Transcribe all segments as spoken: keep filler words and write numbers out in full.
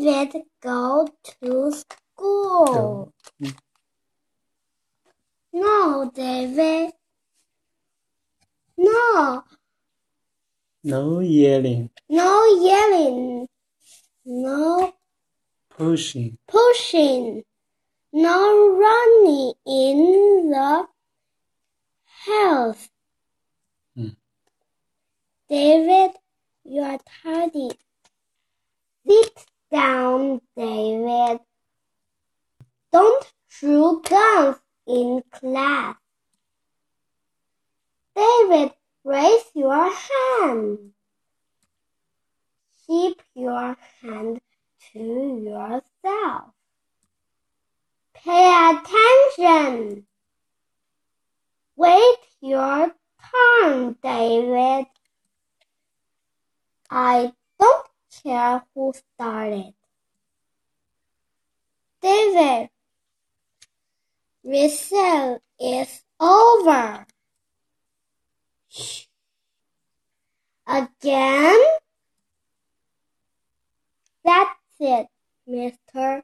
David go to school? No, no David. No. No yelling. No yelling. No pushing. Pushing. No running in the house. Mm. David, you are tardy. Sit down, David. Don't shoot guns in class. David, raise your hand. Keep your hand to yourself. Pay attention. Wait your turn, David. I don't care who started. David, recess is over. Shh. Again? That's it, mister.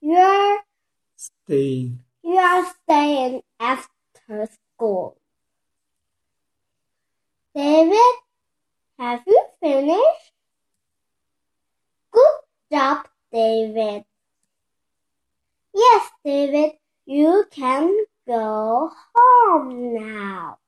You're Staying. You are staying after school. David, have you finished? Good job, David. Yes, David, you can go home now.